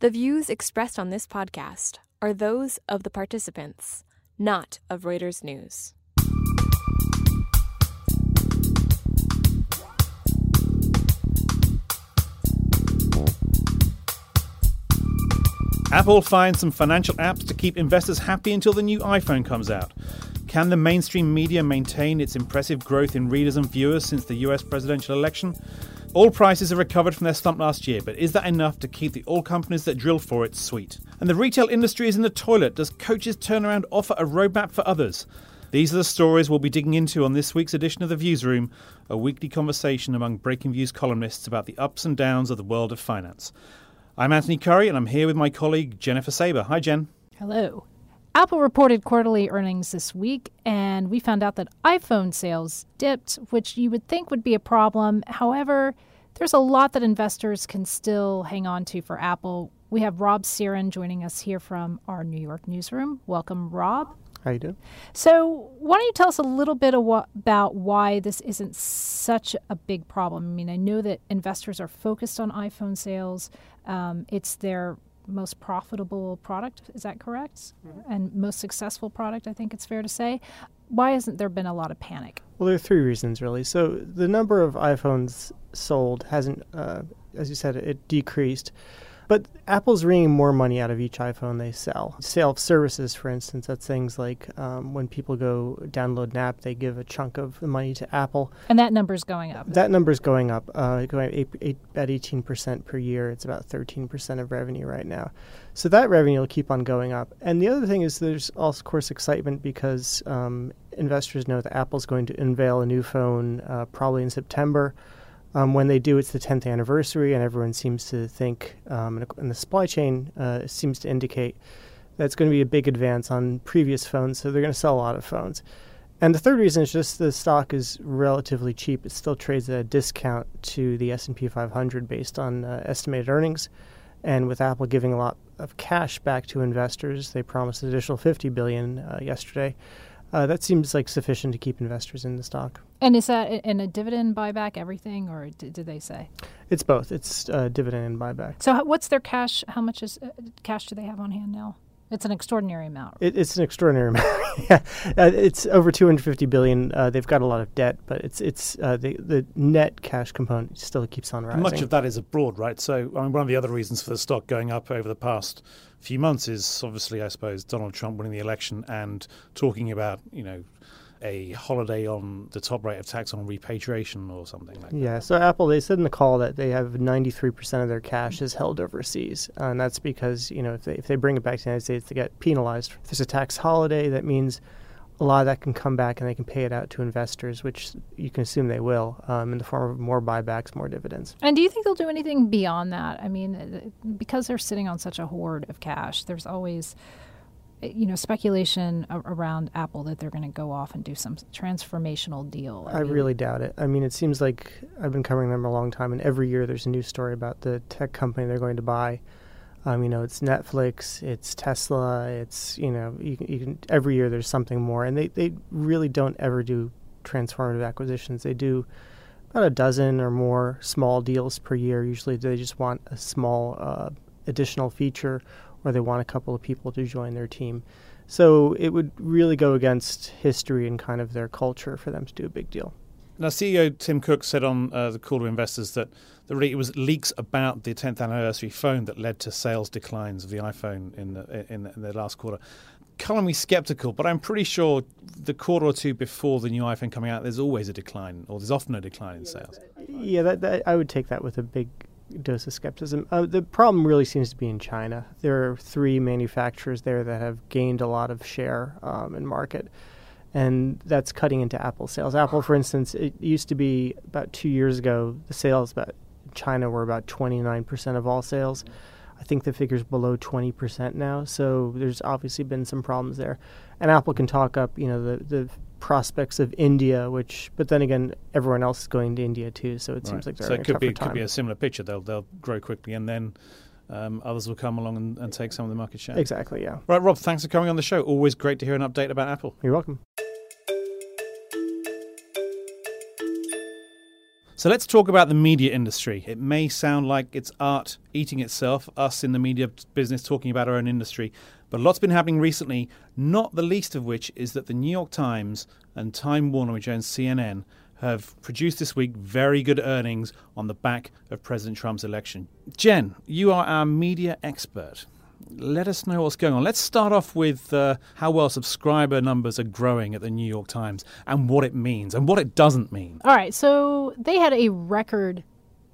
The views expressed on this podcast are those of the participants, not of Reuters News. Apple finds some financial apps to keep investors happy until the new iPhone comes out. Can the mainstream media maintain its impressive growth in readers and viewers since the US presidential election? Oil prices have recovered from their slump last year, but is that enough to keep the oil companies that drill for it sweet? And the retail industry is in the toilet. Does Coach's turnaround offer a roadmap for others? These are the stories we'll be digging into on this week's edition of The Views Room, a weekly conversation among Breaking Views columnists about the ups and downs of the world of finance. I'm Anthony Curry, and I'm here with my colleague Jennifer Saber. Hi, Jen. Hello. Apple reported quarterly earnings this week, and we found out that iPhone sales dipped, which you would think would be a problem. However, there's a lot that investors can still hang on to for Apple. We have Rob Cyran joining us here from our New York newsroom. Welcome, Rob. How you doing? So why don't you tell us a little bit about why this isn't such a big problem? I mean, I know that investors are focused on iPhone sales. It's their most profitable product. Is that correct? Mm-hmm. And most successful product, I think it's fair to say. Why hasn't there been a lot of panic? Well, there are three reasons, really. So the number of iPhones sold hasn't, as you said, it decreased. But Apple's wringing more money out of each iPhone they sell. Sale of services, for instance, that's things like when people go download an app, they give a chunk of the money to Apple. And that number's going up. That number's going up, going up at 18% per year. It's about 13% of revenue right now. So that revenue will keep on going up. And the other thing is there's, of course, excitement because investors know that Apple's going to unveil a new phone probably in September. When they do, it's the 10th anniversary, and everyone seems to think, and the supply chain seems to indicate that's going to be a big advance on previous phones, so they're going to sell a lot of phones. And the third reason is just the stock is relatively cheap. It still trades at a discount to the S&P 500 based on estimated earnings. And with Apple giving a lot of cash back to investors, they promised an additional $50 billion yesterday. That seems like sufficient to keep investors in the stock. And is that in a dividend buyback, everything, or did they say? It's both. It's dividend and buyback. So what's their cash? How much is cash do they have on hand now? It's an extraordinary amount. It's an extraordinary amount. Yeah, it's over $250 billion. They've got a lot of debt, but it's the net cash component still keeps on rising. And much of that is abroad, right? So I mean, one of the other reasons for the stock going up over the past few months is obviously, I suppose, Donald Trump winning the election and talking about, you know, a holiday on the top rate of tax on repatriation or something like that. Yeah, so Apple, they said in the call that they have 93% of their cash is held overseas. And that's because, you know, if they bring it back to the United States, they get penalized. If there's a tax holiday, that means a lot of that can come back and they can pay it out to investors, which you can assume they will, in the form of more buybacks, more dividends. And do you think they'll do anything beyond that? I mean, because they're sitting on such a hoard of cash, there's always, you know, speculation around Apple that they're going to go off and do some transformational deal. I mean, really doubt it. I mean, it seems like I've been covering them a long time, and every year there's a new story about the tech company they're going to buy. You know, it's Netflix, it's Tesla, it's, you know, you can, every year there's something more. And they really don't ever do transformative acquisitions. They do about a dozen or more small deals per year. Usually they just want a small additional feature, or they want a couple of people to join their team. So it would really go against history and kind of their culture for them to do a big deal. Now, CEO Tim Cook said on the call to investors that it was leaks about the 10th anniversary phone that led to sales declines of the iPhone in the last quarter. Call me skeptical, but I'm pretty sure the quarter or two before the new iPhone coming out, there's always a decline, or there's often a decline in sales. Yeah, that I would take that with a big dose of skepticism. The problem really seems to be in China. There are three manufacturers there that have gained a lot of share in market, and that's cutting into Apple sales. Apple, for instance, it used to be about 2 years ago, the sales in China were about 29% of all sales. I think the figure's below 20% now, so there's obviously been some problems there. And Apple can talk up, you know, the prospects of India, but then again, everyone else is going to India too, so it seems like they're having a tougher time. So it could be a similar picture. They'll grow quickly, and then others will come along and take some of the market share. Exactly, yeah. Right, Rob, thanks for coming on the show. Always great to hear an update about Apple. You're welcome. So let's talk about the media industry. It may sound like it's art eating itself, us in the media business talking about our own industry, but a lot's been happening recently, not the least of which is that the New York Times and Time Warner, which owns CNN, have produced this week very good earnings on the back of President Trump's election. Jen, you are our media expert. Let us know what's going on. Let's start off with how well subscriber numbers are growing at the New York Times and what it means and what it doesn't mean. All right, so they had a record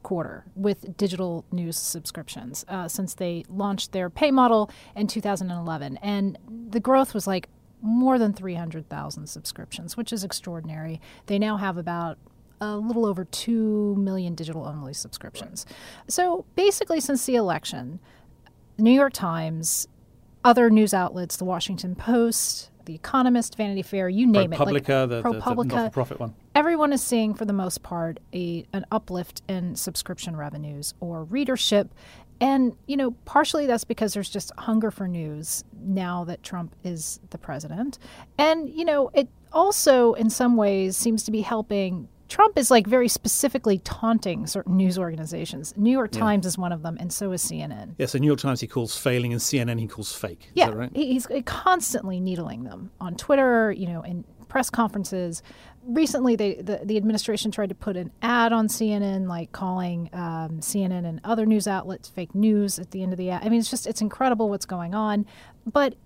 quarter with digital news subscriptions since they launched their pay model in 2011. And the growth was like more than 300,000 subscriptions, which is extraordinary. They now have about a little over 2 million digital-only subscriptions. Right. So basically since the election, The New York Times, other news outlets, The Washington Post, The Economist, Vanity Fair, you name ProPublica, it. Like, ProPublica, the not-for-profit one. Everyone is seeing, for the most part, an uplift in subscription revenues or readership. And, you know, partially that's because there's just hunger for news now that Trump is the president. And, you know, it also in some ways seems to be helping. Trump is like very specifically taunting certain news organizations. New York Times is one of them, and so is CNN. Yeah, so New York Times he calls failing, and CNN he calls fake. Is that right? He's constantly needling them on Twitter, you know, in press conferences. Recently, the administration tried to put an ad on CNN, like calling CNN and other news outlets fake news at the end of the ad. I mean, it's incredible what's going on. But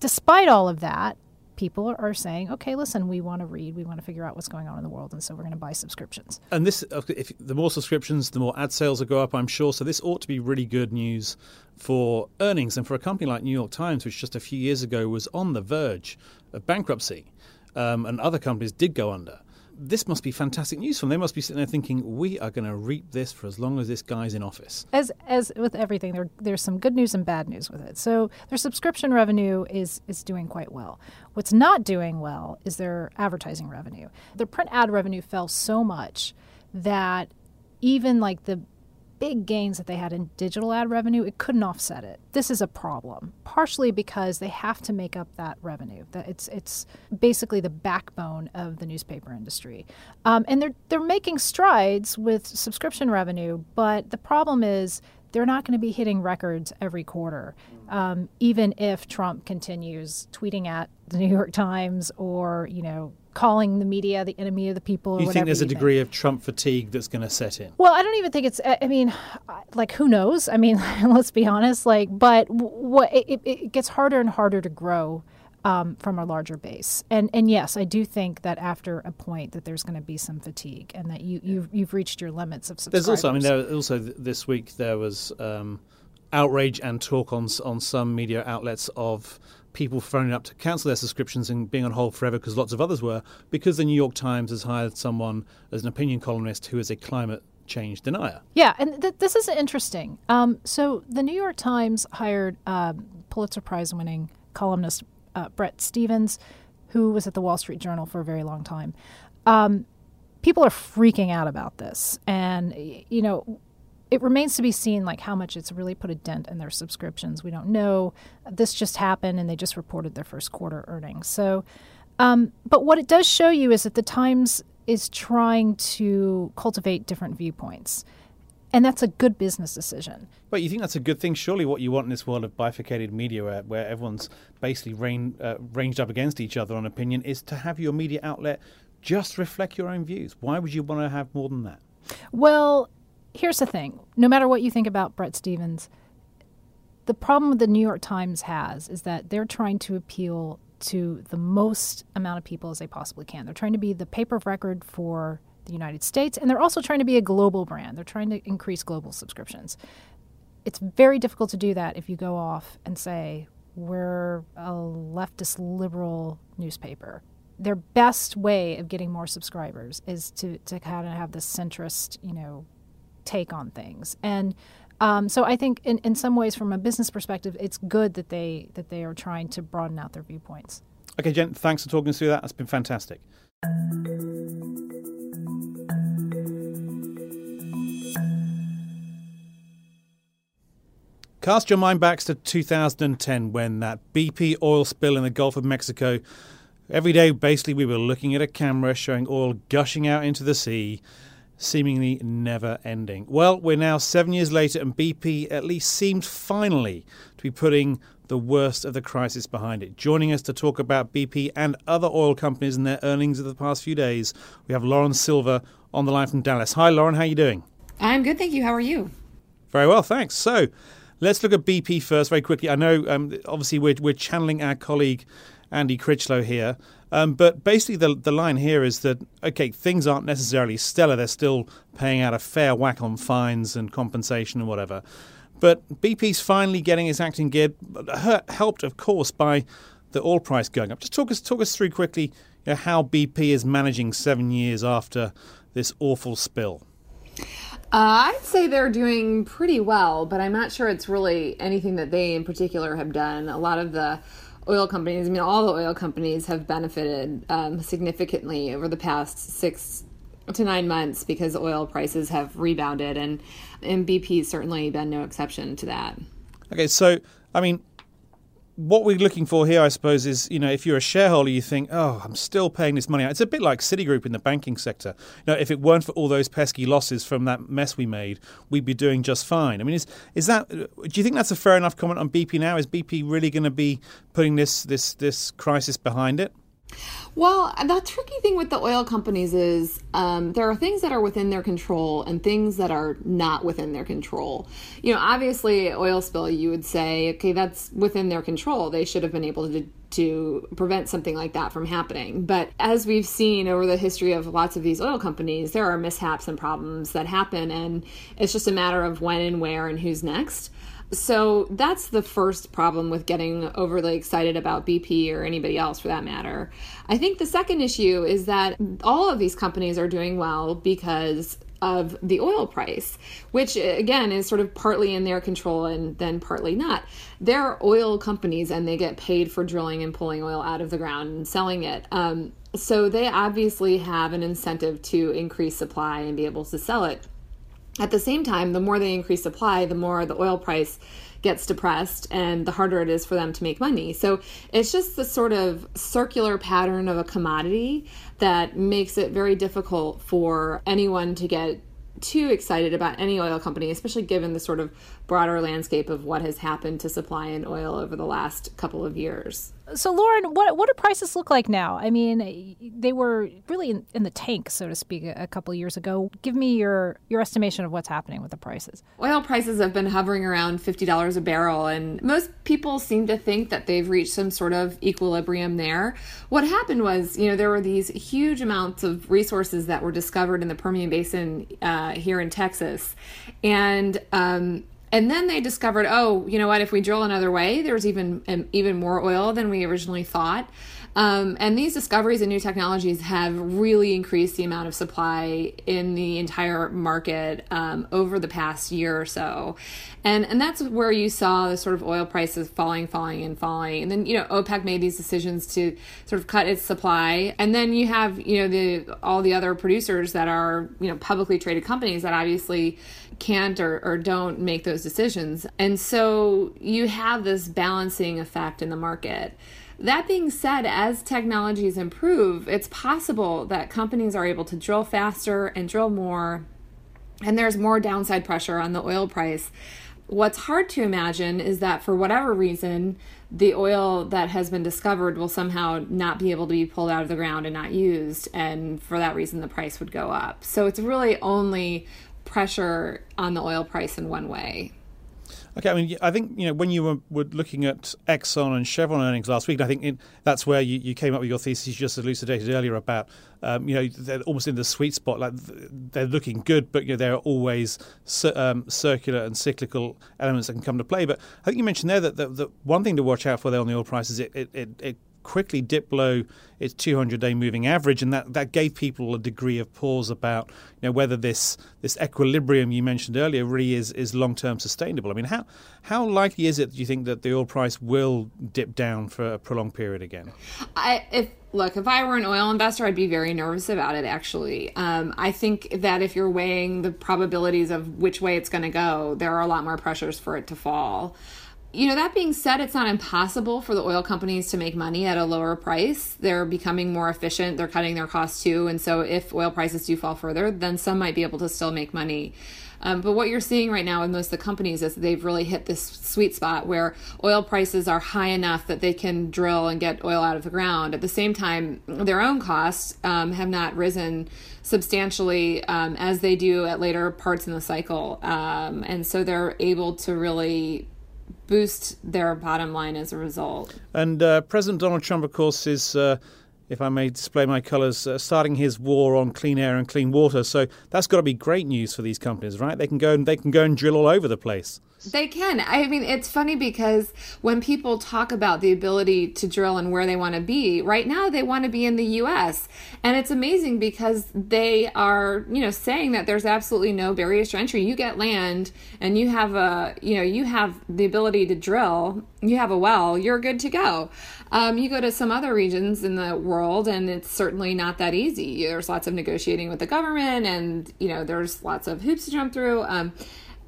despite all of that, people are saying, okay, listen, we want to read, we want to figure out what's going on in the world, and so we're going to buy subscriptions. And this, if the more subscriptions, the more ad sales will go up, I'm sure. So this ought to be really good news for earnings and for a company like New York Times, which just a few years ago was on the verge of bankruptcy, and other companies did go under. This must be fantastic news for them. They must be sitting there thinking, we are going to reap this for as long as this guy's in office. As with everything, there's some good news and bad news with it. So their subscription revenue is doing quite well. What's not doing well is their advertising revenue. Their print ad revenue fell so much that even like the big gains that they had in digital ad revenue, it couldn't offset it. This is a problem, partially because they have to make up that revenue. That it's basically the backbone of the newspaper industry, and they're making strides with subscription revenue. But the problem is they're not going to be hitting records every quarter, even if Trump continues tweeting at the New York Times or calling the media the enemy of the people or whatever. You think there's a degree of Trump fatigue that's going to set in? Well, I don't even think it's, I mean, like, who knows? I mean, let's be honest, like, but it gets harder and harder to grow from a larger base. And yes, I do think that after a point that there's going to be some fatigue and that you've reached your limits of subscribers. There's also, this week there was outrage and talk on some media outlets of people phoning up to cancel their subscriptions and being on hold forever, because lots of others were, because the New York Times has hired someone as an opinion columnist who is a climate change denier. Yeah, and this is interesting. So the New York Times hired Pulitzer Prize winning columnist Brett Stevens, who was at the Wall Street Journal for a very long time. People are freaking out about this. And, it remains to be seen, like, how much it's really put a dent in their subscriptions. We don't know. This just happened, and they just reported their first quarter earnings. So, but what it does show you is that the Times is trying to cultivate different viewpoints. And that's a good business decision. But you think that's a good thing? Surely what you want in this world of bifurcated media where everyone's basically ranged up against each other on opinion is to have your media outlet just reflect your own views. Why would you want to have more than that? Well, here's the thing. No matter what you think about Brett Stevens, the problem the New York Times has is that they're trying to appeal to the most amount of people as they possibly can. They're trying to be the paper of record for the United States, and they're also trying to be a global brand. They're trying to increase global subscriptions. It's very difficult to do that if you go off and say, we're a leftist liberal newspaper. Their best way of getting more subscribers is to kind of have this centrist, take on things. And so I think in some ways from a business perspective, it's good that they are trying to broaden out their viewpoints. Okay, Jen, thanks for talking us through that. That's been fantastic. Cast your mind back to 2010 when that BP oil spill in the Gulf of Mexico. Every day, basically, we were looking at a camera showing oil gushing out into the sea. seemingly never-ending. Well, we're now 7 years later, and BP at least seemed finally to be putting the worst of the crisis behind it. Joining us to talk about BP and other oil companies and their earnings of the past few days, we have Lauren Silver on the line from Dallas. Hi, Lauren. How are you doing? I'm good, thank you. How are you? Very well, thanks. So let's look at BP first very quickly. I know, obviously, we're channeling our colleague Andy Critchlow here. But basically, the line here is that, OK, things aren't necessarily stellar. They're still paying out a fair whack on fines and compensation and whatever. But BP's finally getting its acting geared, helped, of course, by the oil price going up. Just talk us through quickly, you know, how BP is managing 7 years after this awful spill. I'd say they're doing pretty well, but I'm not sure it's really anything that they in particular have done. A lot of the oil companies, I mean, all the oil companies have benefited significantly over the past 6 to 9 months because oil prices have rebounded, and BP's certainly been no exception to that. Okay, so, I mean, what we're looking for here, I suppose, is, you know, if you're a shareholder, you think, oh, I'm still paying this money out. It's a bit like Citigroup in the banking sector. You know, if it weren't for all those pesky losses from that mess we made, we'd be doing just fine. I mean, do you think that's a fair enough comment on BP now? Is BP really going to be putting this crisis behind it? Well, the tricky thing with the oil companies is there are things that are within their control and things that are not within their control. You know, obviously, oil spill, you would say, okay, that's within their control. They should have been able to prevent something like that from happening. But as we've seen over the history of lots of these oil companies, there are mishaps and problems that happen, and it's just a matter of when and where and who's next. So that's the first problem with getting overly excited about BP or anybody else for that matter. I think the second issue is that all of these companies are doing well because of the oil price, which again is sort of partly in their control and then partly not. They're oil companies and they get paid for drilling and pulling oil out of the ground and selling it. So they obviously have an incentive to increase supply and be able to sell it. At the same time, the more they increase supply, the more the oil price gets depressed and the harder it is for them to make money. So it's just the sort of circular pattern of a commodity that makes it very difficult for anyone to get too excited about any oil company, especially given the sort of broader landscape of what has happened to supply and oil over the last couple of years. So, Lauren, what do prices look like now? I mean, they were really in the tank, so to speak, a couple of years ago. Give me your estimation of what's happening with the prices. Oil prices have been hovering around $50 a barrel, and most people seem to think that they've reached some sort of equilibrium there. What happened was, you know, there were these huge amounts of resources that were discovered in the Permian Basin here in Texas, and then they discovered, oh, you know what, if we drill another way, there's even more oil than we originally thought. And these discoveries and new technologies have really increased the amount of supply in the entire market over the past year or so. And that's where you saw the sort of oil prices falling. And then, you know, OPEC made these decisions to sort of cut its supply. And then you have, you know, all the other producers that are, you know, publicly traded companies that obviously can't or don't make those decisions. And so you have this balancing effect in the market. That being said, as technologies improve, it's possible that companies are able to drill faster and drill more, and there's more downside pressure on the oil price. What's hard to imagine is that for whatever reason, the oil that has been discovered will somehow not be able to be pulled out of the ground and not used, and for that reason, the price would go up. So it's really only pressure on the oil price in one way. Okay, I mean, I think, you know, when you were looking at Exxon and Chevron earnings last week, I think that's where you came up with your thesis you just elucidated earlier about, you know, they're almost in the sweet spot. Like, they're looking good, but, you know, there are always circular and cyclical elements that can come to play. But I think you mentioned there that the one thing to watch out for there on the oil price is it quickly dipped below its 200-day moving average, and that gave people a degree of pause about, you know, whether this equilibrium you mentioned earlier really is long-term sustainable. I mean, how likely is it, do you think, that the oil price will dip down for a prolonged period again? If I were an oil investor, I'd be very nervous about it, actually. I think that if you're weighing the probabilities of which way it's going to go, there are a lot more pressures for it to fall. You know, that being said, it's not impossible for the oil companies to make money at a lower price. They're becoming more efficient. They're cutting their costs too. And so if oil prices do fall further, then some might be able to still make money. But what you're seeing right now with most of the companies is they've really hit this sweet spot where oil prices are high enough that they can drill and get oil out of the ground. At the same time, their own costs have not risen substantially as they do at later parts in the cycle. And so they're able to really boost their bottom line as a result. And President Donald Trump, of course, is, if I may display my colors, starting his war on clean air and clean water. So that's got to be great news for these companies, right? They can go and drill all over the place. They can. I mean, it's funny because when people talk about the ability to drill and where they want to be, right now they want to be in the U.S. And it's amazing because they are, you know, saying that there's absolutely no barriers to entry. You get land and you have a, you know, you have the ability to drill, you have a well, you're good to go. You go to some other regions in the world and it's certainly not that easy. There's lots of negotiating with the government and, you know, there's lots of hoops to jump through.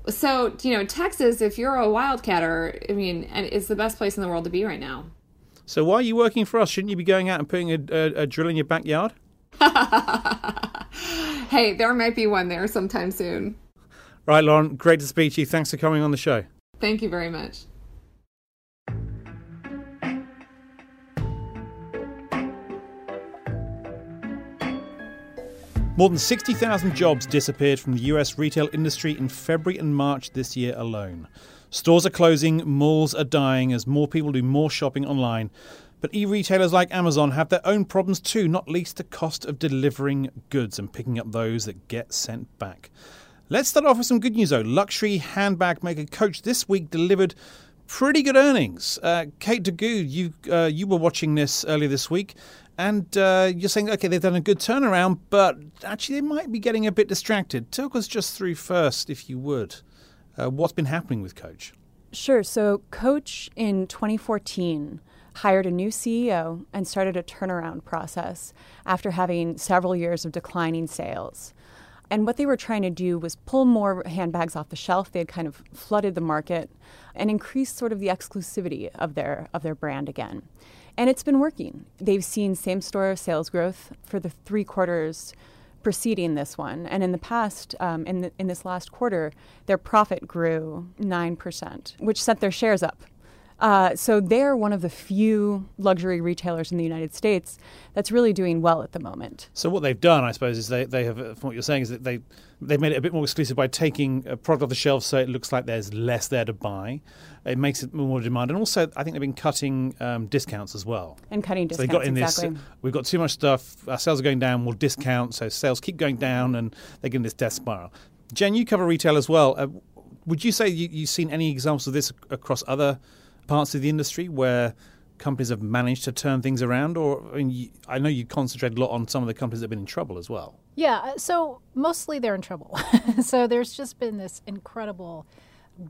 So, you know, Texas, if you're a wildcatter, I mean, it's the best place in the world to be right now. So why are you working for us? Shouldn't you be going out and putting a drill in your backyard? Hey, there might be one there sometime soon. Right, Lauren, great to speak to you. Thanks for coming on the show. Thank you very much. More than 60,000 jobs disappeared from the US retail industry in February and March this year alone. Stores are closing, malls are dying as more people do more shopping online. But e-retailers like Amazon have their own problems too, not least the cost of delivering goods and picking up those that get sent back. Let's start off with some good news though. Luxury handbag maker Coach this week delivered pretty good earnings. Kate DeGood, you were watching this earlier this week. And you're saying, OK, they've done a good turnaround, but actually they might be getting a bit distracted. Talk us just through first, if you would, what's been happening with Coach. Sure. So Coach in 2014 hired a new CEO and started a turnaround process after having several years of declining sales. And what they were trying to do was pull more handbags off the shelf. They had kind of flooded the market and increased sort of the exclusivity of their brand again. And it's been working. They've seen same-store sales growth for the 3 quarters preceding this one. And in the past, in this last quarter, their profit grew 9%, which sent their shares up. So they're one of the few luxury retailers in the United States that's really doing well at the moment. So what they've done, I suppose, is they have, from what you're saying, is that they've made it a bit more exclusive by taking a product off the shelf so it looks like there's less there to buy. It makes it more demand. And also, I think they've been cutting discounts as well. And cutting discounts, so they got in exactly. This, we've got too much stuff, our sales are going down, we'll discount, so sales keep going down and they get in this death spiral. Jen, you cover retail as well. Would you say you've seen any examples of this across other parts of the industry where companies have managed to turn things around? Or I mean, I know you concentrate a lot on some of the companies that have been in trouble as well. Yeah, so mostly they're in trouble. So there's just been this incredible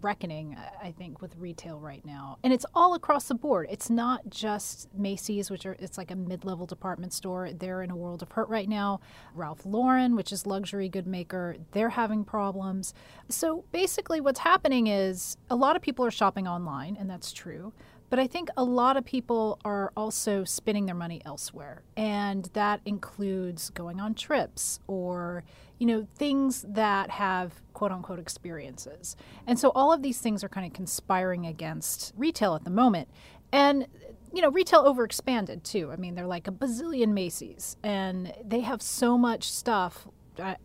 reckoning, I think, with retail right now. And it's all across the board. It's not just Macy's, it's like a mid-level department store. They're in a world of hurt right now. Ralph Lauren, which is luxury good maker, they're having problems. So basically what's happening is a lot of people are shopping online, and that's true. But I think a lot of people are also spending their money elsewhere. And that includes going on trips or, you know, things that have quote-unquote experiences. And so all of these things are kind of conspiring against retail at the moment. And, you know, retail overexpanded too. I mean, they're like a bazillion Macy's and they have so much stuff.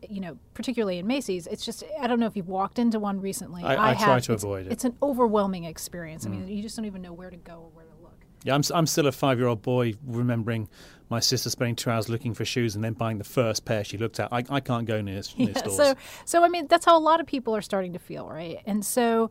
You know, particularly in Macy's, it's just, I don't know if you've walked into one recently. I have, try to avoid it. It's an overwhelming experience. I mean, you just don't even know where to go or where to look. Yeah, I'm still a 5-year-old boy remembering my sister spending 2 hours looking for shoes and then buying the first pair she looked at. I can't go near stores. So, I mean, that's how a lot of people are starting to feel, right? And so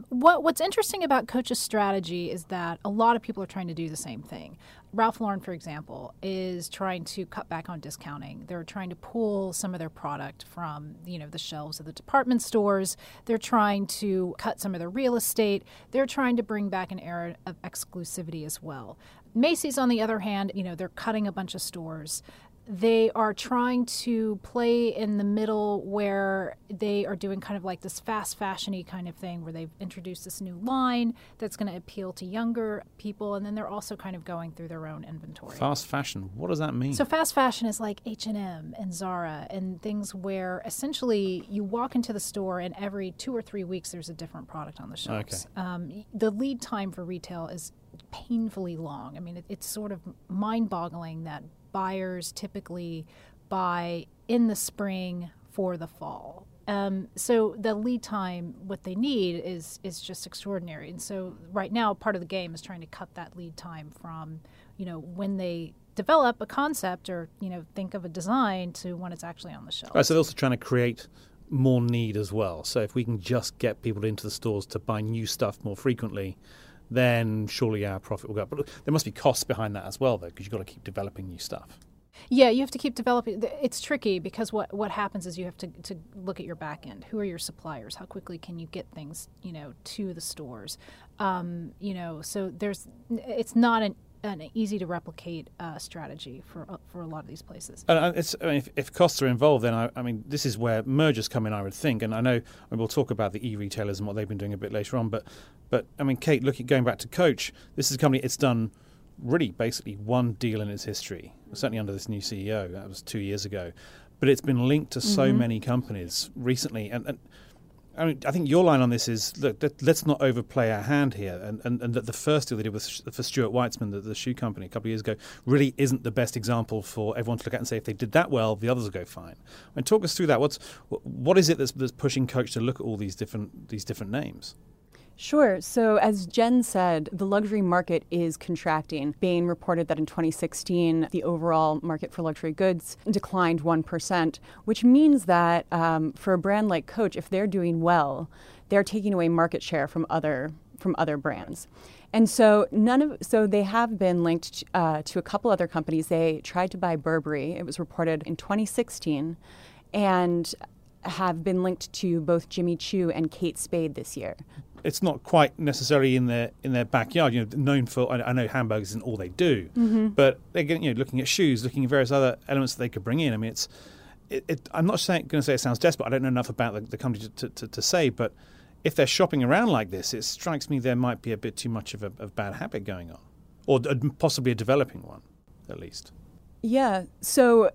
what's interesting about Coach's strategy is that a lot of people are trying to do the same thing. Ralph Lauren, for example, is trying to cut back on discounting. They're trying to pull some of their product from, you know, the shelves of the department stores. They're trying to cut some of their real estate. They're trying to bring back an era of exclusivity as well. Macy's, on the other hand, you know, they're cutting a bunch of stores. They are trying to play in the middle where they are doing kind of like this fast fashion-y kind of thing where they've introduced this new line that's going to appeal to younger people, and then they're also kind of going through their own inventory. Fast fashion, what does that mean? So fast fashion is like H&M and Zara and things where essentially you walk into the store and every 2 or 3 weeks there's a different product on the shelves. Okay. The lead time for retail is painfully long. I mean, it's sort of mind-boggling that buyers typically buy in the spring for the fall. So the lead time, what they need is just extraordinary. And so right now, part of the game is trying to cut that lead time from, you know, when they develop a concept or, you know, think of a design to when it's actually on the shelf. Right, so they're also trying to create more need as well. So if we can just get people into the stores to buy new stuff more frequently, then surely our profit will go up. But there must be costs behind that as well, though, because you've got to keep developing new stuff. Yeah, you have to keep developing. It's tricky because what happens is you have to look at your back end. Who are your suppliers? How quickly can you get things, you know, to the stores? You know, so there's it's not an easy to replicate strategy for a lot of these places. And it's, I mean, if costs are involved, then I mean this is where mergers come in, I would think. And I know we'll talk about the e-retailers and what they've been doing a bit later on. But I mean, Kate, going back to Coach, this is a company. It's done really basically one deal in its history. Certainly under this new CEO, that was 2 years ago. But it's been linked to so many companies recently. And I mean, I think your line on this is, look, let's not overplay our hand here. And that the first deal they did was for Stuart Weitzman, the shoe company, a couple of years ago, really isn't the best example for everyone to look at and say, if they did that well, the others will go fine. I mean, talk us through that. What is it that's pushing Coach to look at all these different names? Sure. So as Jen said, the luxury market is contracting. Bain reported that in 2016, the overall market for luxury goods declined 1%, which means that for a brand like Coach, if they're doing well, they're taking away market share from other brands. And so they have been linked to a couple other companies. They tried to buy Burberry. It was reported in 2016, and have been linked to both Jimmy Choo and Kate Spade this year. It's not quite necessarily in their backyard. You know, known for I know hamburgers isn't all they do, but they're getting, you know, looking at shoes, looking at various other elements that they could bring in. I mean, I'm not going to say it sounds desperate. I don't know enough about the company to say, but if they're shopping around like this, it strikes me there might be a bit too much of a bad habit going on, or possibly a developing one, at least. Yeah, so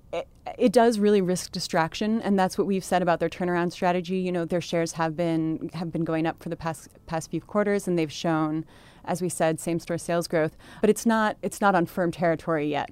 it does really risk distraction, and that's what we've said about their turnaround strategy. You know, their shares have been going up for the past few quarters, and they've shown, as we said, same-store sales growth. But it's not on firm territory yet.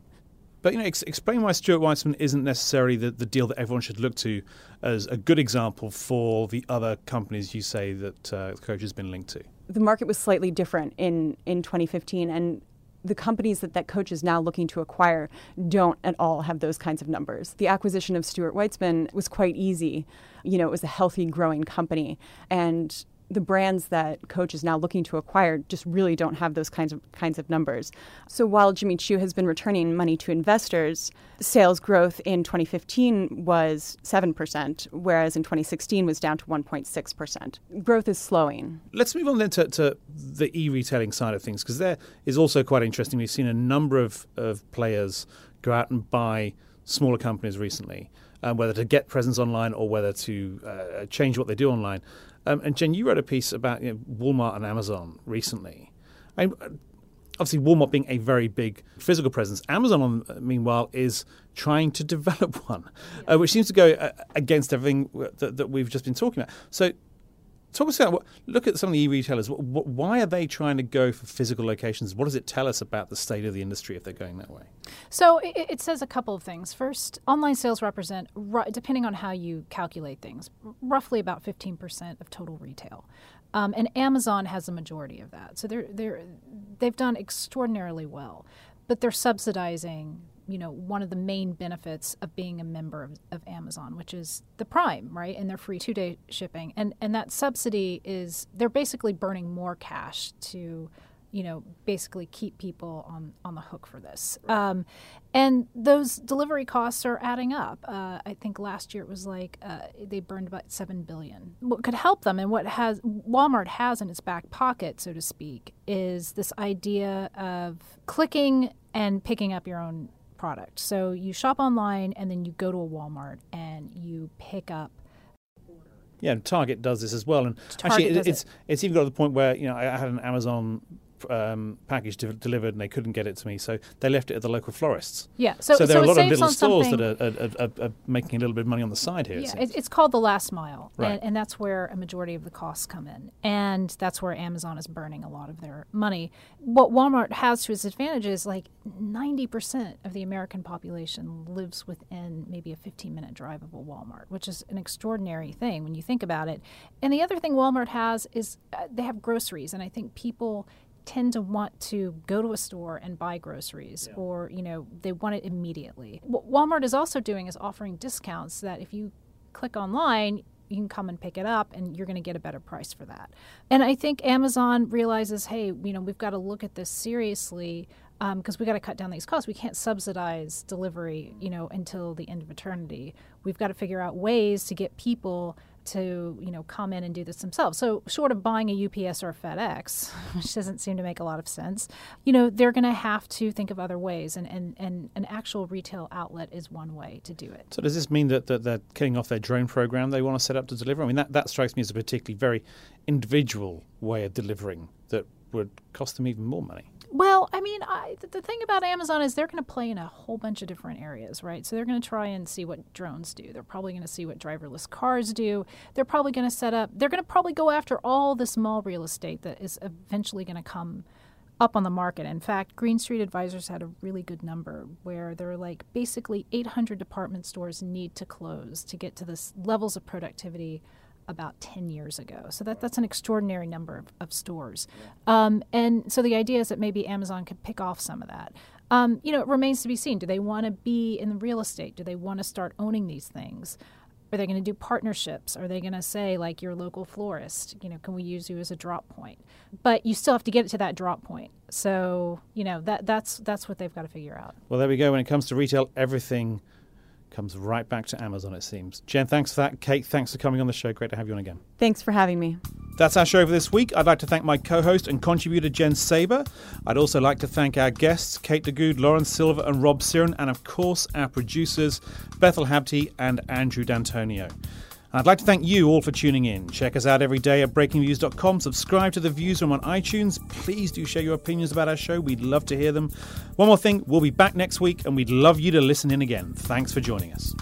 But, you know, explain why Stuart Weitzman isn't necessarily the deal that everyone should look to as a good example for the other companies you say that Coach has been linked to. The market was slightly different in 2015, and the companies that Coach is now looking to acquire don't at all have those kinds of numbers. The acquisition of Stuart Weitzman was quite easy. You know, it was a healthy, growing company. And the brands that Coach is now looking to acquire just really don't have those kinds of numbers. So while Jimmy Choo has been returning money to investors, sales growth in 2015 was 7%, whereas in 2016 was down to 1.6%. Growth is slowing. Let's move on then to the e-retailing side of things, because there is also quite interesting. We've seen a number of players go out and buy smaller companies recently, whether to get presence online or whether to change what they do online. And Jen, you wrote a piece about, you know, Walmart and Amazon recently. I mean, obviously, Walmart being a very big physical presence. Amazon, meanwhile, is trying to develop one, which seems to go against everything that we've just been talking about. So talk us about, look at some of the e-retailers. Why are they trying to go for physical locations? What does it tell us about the state of the industry if they're going that way? So it says a couple of things. First, online sales represent, depending on how you calculate things, roughly about 15% of total retail. And Amazon has a majority of that. So they've done extraordinarily well, but they're subsidizing, you know, one of the main benefits of being a member of Amazon, which is the Prime, right? And their free 2-day shipping. And that subsidy is, they're basically burning more cash to, you know, basically keep people on the hook for this. And those delivery costs are adding up. I think last year it was like they burned about $7 billion. What could help them and what Walmart has in its back pocket, so to speak, is this idea of clicking and picking up your own product. So you shop online and then you go to a Walmart and you pick up. Yeah, and Target does this as well. And Target actually, it's even got to the point where, you know, I had an Amazon package delivered and they couldn't get it to me, so they left it at the local florists. Yeah, so there are a lot of little stores that are making a little bit of money on the side here. Yeah, it's called the last mile, right. and that's where a majority of the costs come in, and that's where Amazon is burning a lot of their money. What Walmart has to its advantage is like 90% of the American population lives within maybe a 15-minute drive of a Walmart, which is an extraordinary thing when you think about it. And the other thing Walmart has is they have groceries, and I think people tend to want to go to a store and buy groceries, yeah. or, you know, they want it immediately. What Walmart is also doing is offering discounts that if you click online, you can come and pick it up and you're going to get a better price for that. And I think Amazon realizes, hey, you know, we've got to look at this seriously because we've got to cut down these costs. We can't subsidize delivery, you know, until the end of eternity. We've got to figure out ways to get people to, you know, come in and do this themselves. So short of buying a UPS or a FedEx, which doesn't seem to make a lot of sense, you know, they're going to have to think of other ways, and an actual retail outlet is one way to do it. So does this mean that they're killing off their drone program they want to set up to deliver? I mean, that strikes me as a particularly very individual way of delivering that would cost them even more money. Well, I mean, the thing about Amazon is they're going to play in a whole bunch of different areas, right? So they're going to try and see what drones do. They're probably going to see what driverless cars do. They're probably going to probably go after all this mall real estate that is eventually going to come up on the market. In fact, Green Street Advisors had a really good number where there are like basically 800 department stores need to close to get to this levels of productivity about 10 years ago. So that's an extraordinary number of stores. And so the idea is that maybe Amazon could pick off some of that. You know, it remains to be seen. Do they want to be in the real estate? Do they want to start owning these things? Are they going to do partnerships? Are they going to say, like, your local florist, you know, can we use you as a drop point? But you still have to get it to that drop point. So, you know, that's what they've got to figure out. Well, there we go. When it comes to retail, everything comes right back to Amazon, it seems. Jen, thanks for that. Kate, thanks for coming on the show. Great to have you on again. Thanks for having me. That's our show for this week. I'd like to thank my co-host and contributor, Jen Saber. I'd also like to thank our guests, Kate DeGood, Lauren Silver and Rob Cyran, and of course our producers, Bethel Habte and Andrew D'Antonio. I'd like to thank you all for tuning in. Check us out every day at breakingviews.com. Subscribe to The Views Room on iTunes. Please do share your opinions about our show. We'd love to hear them. One more thing, we'll be back next week and we'd love you to listen in again. Thanks for joining us.